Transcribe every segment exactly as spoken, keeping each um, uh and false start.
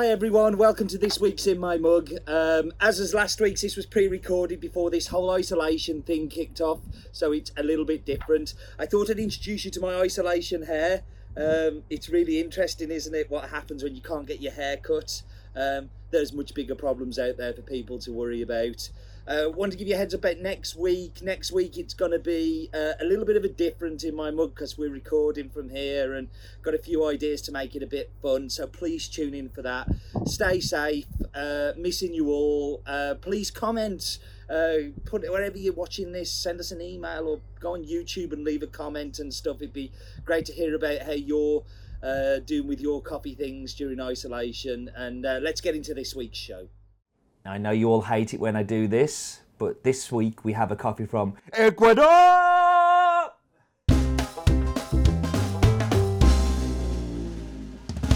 Hi everyone, welcome to this week's In My Mug. Um, as is last week's, this was pre-recorded before this whole isolation thing kicked off, so it's a little bit different. I thought I'd introduce you to my isolation hair. Um, it's really interesting, isn't it, what happens when you can't get your hair cut. Um, there's much bigger problems out there for people to worry about. I uh, want to give you a heads up about next week. Next week it's going to be uh, a little bit of a different In My Mug because we're recording from here and got a few ideas to make it a bit fun. So please tune in for that. Stay safe. Uh, missing you all. Uh, please comment. Uh, put wherever you're watching this, send us an email or go on YouTube and leave a comment and stuff. It'd be great to hear about how you're uh, doing with your coffee things during isolation. And uh, let's get into this week's show. I know you all hate it when I do this, but this week we have a coffee from Ecuador!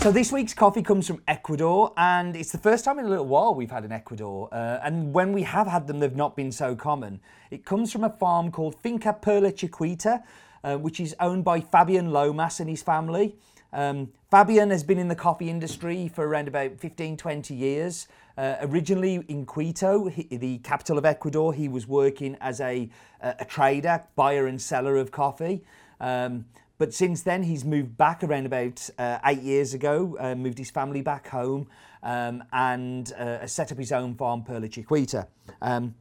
So this week's coffee comes from Ecuador, and it's the first time in a little while we've had an Ecuador. Uh, and when we have had them, they've not been so common. It comes from a farm called Finca Perla Chiquita, uh, which is owned by Fabian Lomas and his family. Um, Fabian has been in the coffee industry for around about fifteen, twenty years. Uh, originally in Quito, he, the capital of Ecuador, he was working as a, a, a trader, buyer and seller of coffee. Um, but since then, he's moved back around about uh, eight years ago, uh, moved his family back home um, and uh, set up his own farm, Perla Chiquita. Um,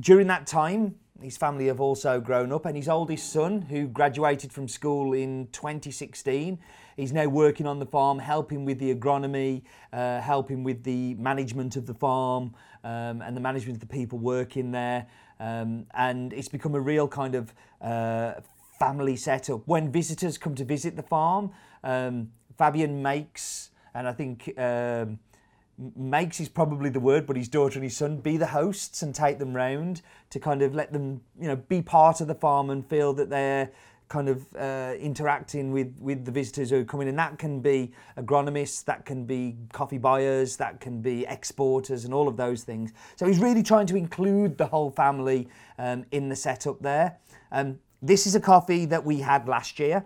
during that time, his family have also grown up, and his oldest son, who graduated from school in twenty sixteen, he's now working on the farm, helping with the agronomy, uh, helping with the management of the farm um, and the management of the people working there. Um, and it's become a real kind of uh, family setup. When visitors come to visit the farm, um, Fabian makes, and I think um, makes is probably the word, but his daughter and his son be the hosts and take them round to kind of let them, you know, be part of the farm and feel that they're kind of uh, interacting with, with the visitors who are coming. And that can be agronomists, that can be coffee buyers, that can be exporters and all of those things. So he's really trying to include the whole family um, in the setup there. Um, this is a coffee that we had last year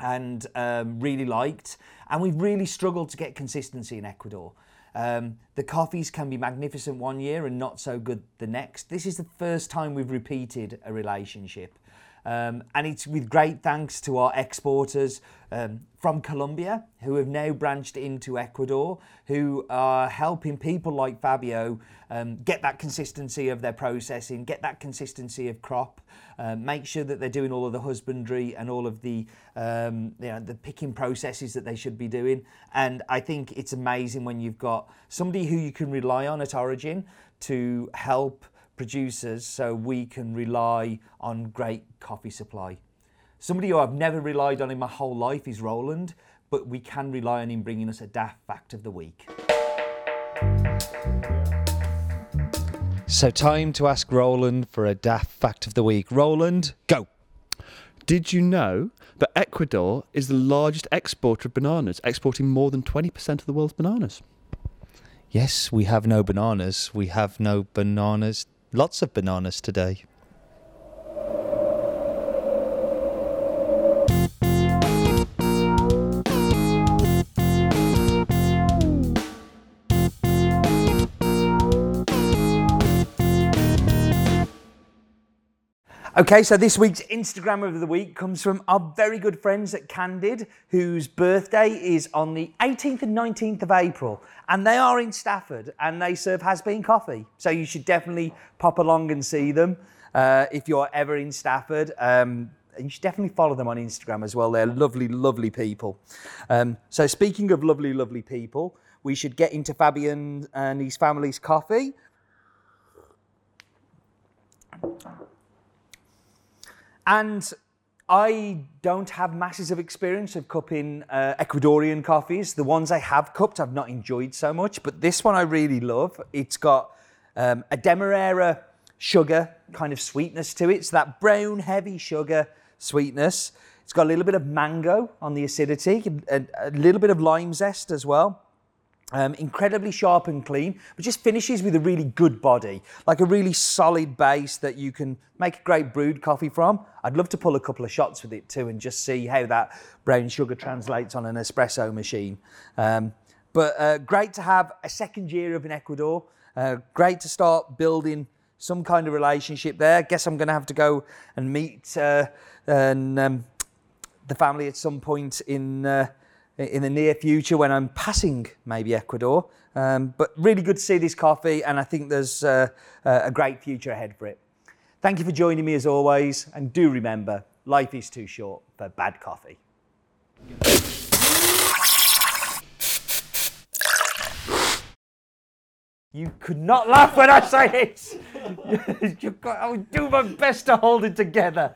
and um, really liked. And we've really struggled to get consistency in Ecuador. Um, the coffees can be magnificent one year and not so good the next. This is the first time we've repeated a relationship. Um, and it's with great thanks to our exporters um, from Colombia, who have now branched into Ecuador, who are helping people like Fabio um, get that consistency of their processing, get that consistency of crop, uh, make sure that they're doing all of the husbandry and all of the um, you know, the picking processes that they should be doing. And I think it's amazing when you've got somebody who you can rely on at origin to help producers so we can rely on great coffee supply. Somebody who I've never relied on in my whole life is Roland, but we can rely on him bringing us a daft fact of the week. So time to ask Roland for a daft fact of the week. Roland, go. Did you know that Ecuador is the largest exporter of bananas, exporting more than twenty percent of the world's bananas? Yes, we have no bananas. We have no bananas. Lots of bananas today. Okay, so this week's Instagram of the week comes from our very good friends at Candid, whose birthday is on the eighteenth and nineteenth of April, and they are in Stafford, and they serve has-bean coffee. So you should definitely pop along and see them uh, if you're ever in Stafford. Um, and you should definitely follow them on Instagram as well. They're lovely, lovely people. Um, so speaking of lovely, lovely people, we should get into Fabian and his family's coffee. And I don't have masses of experience of cupping uh, Ecuadorian coffees. The ones I have cupped, I've not enjoyed so much, but this one I really love. It's got um, a demerara sugar kind of sweetness to it. So that brown, heavy sugar sweetness. It's got a little bit of mango on the acidity, a, a little bit of lime zest as well. Um, incredibly sharp and clean, but just finishes with a really good body, like a really solid base that you can make a great brewed coffee from. I'd love to pull a couple of shots with it too and just see how that brown sugar translates on an espresso machine. Um, But uh, great to have a second year up in Ecuador. Uh, great to start building some kind of relationship there. I guess I'm going to have to go and meet uh, and, um, the family at some point in uh, in the near future when I'm passing maybe Ecuador. Um, but really good to see this coffee, and I think there's uh, a great future ahead for it. Thank you for joining me as always, and do remember, life is too short for bad coffee. You could not laugh when I say it. I would do my best to hold it together.